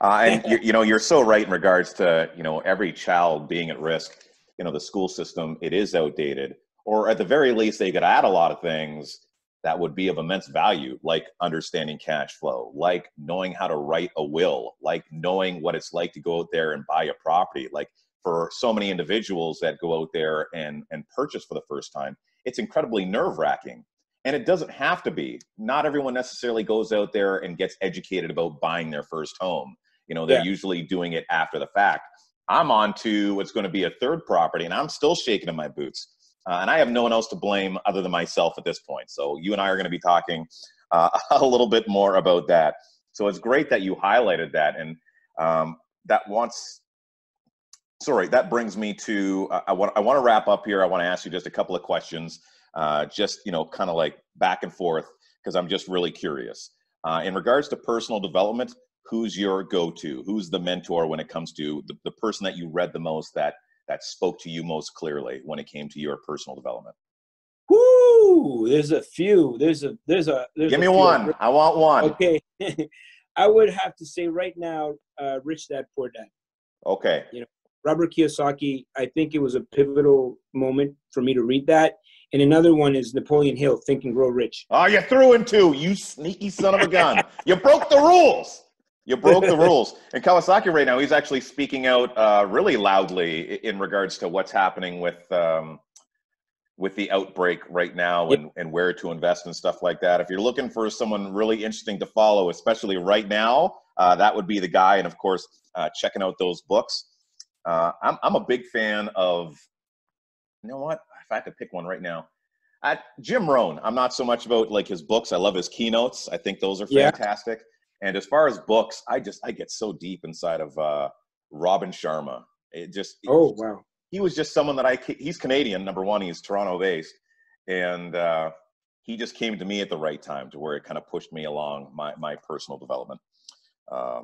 Uh, and you, you know, you're so right in regards to, you know, every child being at risk. You know, the school system, it is outdated, or at the very least, they could add a lot of things that would be of immense value, like understanding cash flow, like knowing how to write a will, like knowing what it's like to go out there and buy a property. Like for so many individuals that go out there and, and purchase for the first time, it's incredibly nerve-wracking. And it doesn't have to be. Not everyone necessarily goes out there and gets educated about buying their first home. You know, they're yeah. usually doing it after the fact. I'm on to what's going to be a third property, and I'm still shaking in my boots. Uh, and I have no one else to blame other than myself at this point. So you and I are going to be talking uh, a little bit more about that. So it's great that you highlighted that. And um, that wants, sorry, that brings me to, uh, I want I want to wrap up here. I want to ask you just a couple of questions, uh, just, you know, kind of like back and forth, because I'm just really curious. Uh, in regards to personal development, who's your go-to? Who's the mentor when it comes to the, the person that you read the most, that that spoke to you most clearly when it came to your personal development? Woo! There's a few. There's a there's a. There's Give me a one. I want one. Okay, I would have to say right now, uh, Rich Dad, Poor Dad. Okay. You know, Robert Kiyosaki. I think it was a pivotal moment for me to read that. And another one is Napoleon Hill, Think and Grow Rich. Oh, you threw in two, you sneaky son of a gun! You broke the rules. You broke the rules. And Kawasaki right now, he's actually speaking out uh, really loudly in regards to what's happening with um, with the outbreak right now, and, and where to invest and stuff like that. If you're looking for someone really interesting to follow, especially right now, uh, that would be the guy. And, of course, uh, checking out those books. Uh, I'm, I'm a big fan of, you know what, if I had to pick one right now, uh, Jim Rohn. I'm not so much about, like, his books. I love his keynotes. I think those are fantastic. Yeah. And as far as books, I just, I get so deep inside of uh, Robin Sharma. It just, oh, wow. He was just someone that I, he's Canadian, number one, he's Toronto based. And uh, he just came to me at the right time to where it kind of pushed me along my, my personal development. Uh,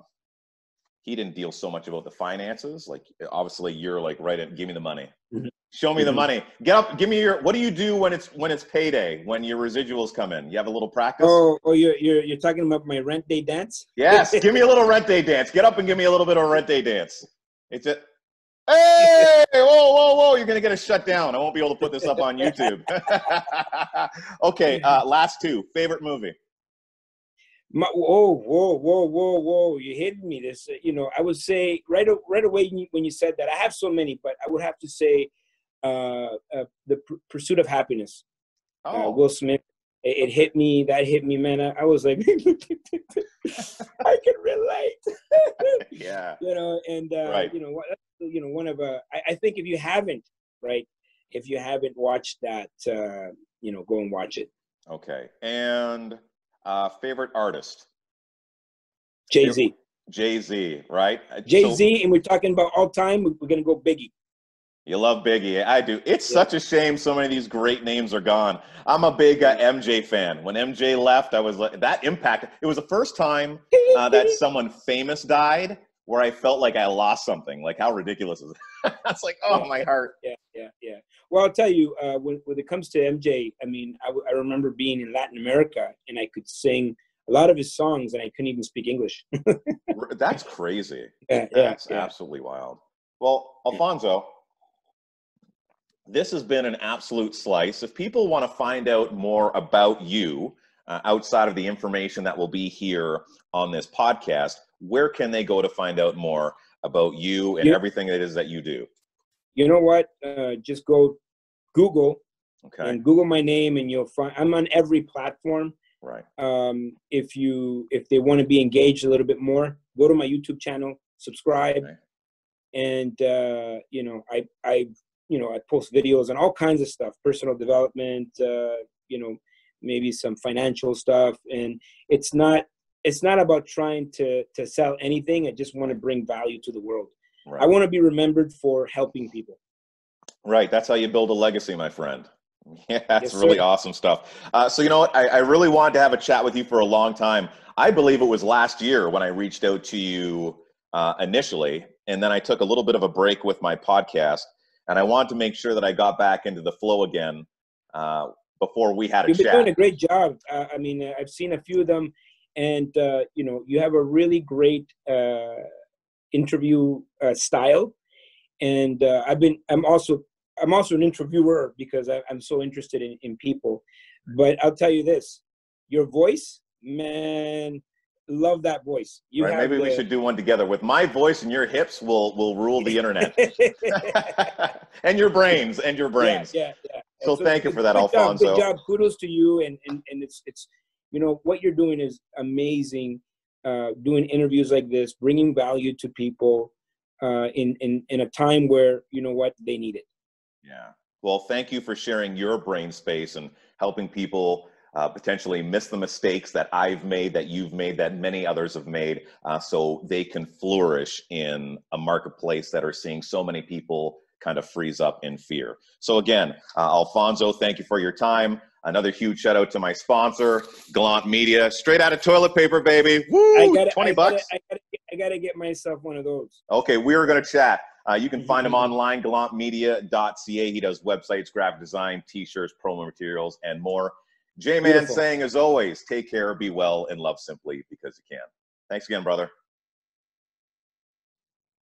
he didn't deal so much about the finances. Like, obviously you're like, right in, give me the money. Mm-hmm. Show me mm-hmm. the money. Get up. Give me your. What do you do when it's when it's payday? When your residuals come in, you have a little practice. Oh, oh, you're you're, you're talking about my rent day dance. Yes, give me a little rent day dance. Get up and give me a little bit of a rent day dance. It's a. Hey! Whoa! Whoa! Whoa! You're gonna get a shutdown. I won't be able to put this up on YouTube. Okay. Uh, last two. Favorite movie. My, whoa! Whoa! Whoa! Whoa! Whoa! You hit me. This. You know. I would say right right away when you said that. I have so many, but I would have to say. Uh, uh, the pr Pursuit of Happiness. Oh. Uh, Will Smith. It, it hit me. That hit me, man. I, I was like, I can relate. Yeah. You know, and uh, right. you know, you know, one of uh, I, I think if you haven't, right, if you haven't watched that, uh, you know, go and watch it. Okay. And uh, favorite artist. Jay-Z. Jay-Z, right? Jay-Z, so, and we're talking about all time, we're going to go Biggie. You love Biggie. I do. It's yeah. such a shame so many of these great names are gone. I'm a big uh, M J fan. When M J left, I was like, that impacted. It was the first time uh, that someone famous died where I felt like I lost something. Like, how ridiculous is it? It's like, oh, yeah. my heart. Yeah, yeah, yeah. Well, I'll tell you, uh, when, when it comes to M J, I mean, I, I remember being in Latin America, and I could sing a lot of his songs, and I couldn't even speak English. That's crazy. Yeah, That's yeah, absolutely yeah. wild. Well, Alfonso, this has been an absolute slice. If people want to find out more about you, uh, outside of the information that will be here on this podcast, where can they go to find out more about you and you, everything that it is that you do? You know what? Uh, just go Google okay. and Google my name, and you'll find I'm on every platform. Right. Um, if you if they want to be engaged a little bit more, go to my YouTube channel, subscribe, okay. and uh, you know I I you know I post videos on all kinds of stuff, personal development, uh, you know, maybe some financial stuff, and it's not it's not about trying to to sell anything. I just want to bring value to the world. Right. I want to be remembered for helping people. Right. That's how you build a legacy, my friend. Yeah, that's yes, really sir. awesome stuff. Uh, so you know what? I, I really wanted to have a chat with you for a long time. I believe it was last year when I reached out to you uh, initially, and then I took a little bit of a break with my podcast, and I wanted to make sure that I got back into the flow again uh, before we had a You've chat. You've been doing a great job. Uh, I mean, I've seen a few of them, and uh, you know, you have a really great uh, interview uh, style, and uh, I've been. I'm also. I'm also an interviewer because I, I'm so interested in, in people. But I'll tell you this, your voice, man, love that voice. You right, have maybe the, we should do one together. With my voice and your hips will will rule the internet. And your brains, and your brains. Yeah, yeah, yeah. So, so thank you for that, Alfonso. Job, good job, kudos to you. And, and, and it's, it's, you know, what you're doing is amazing. Uh, doing interviews like this, bringing value to people uh, in, in, in a time where, you know what, they need it. Yeah. Well, thank you for sharing your brain space and helping people uh, potentially miss the mistakes that I've made, that you've made, that many others have made, uh, so they can flourish in a marketplace that are seeing so many people kind of freeze up in fear. So again, uh, Alfonso, thank you for your time. Another huge shout out to my sponsor, Galant Media, straight out of toilet paper, baby. Woo! I gotta, twenty bucks. I gotta, I gotta get myself one of those. Okay, we are gonna chat. Uh, you can find him online, galant media dot c a. He does websites, graphic design, t-shirts, promo materials, and more. J-Man saying, as always, take care, be well, and love simply because you can. Thanks again, brother.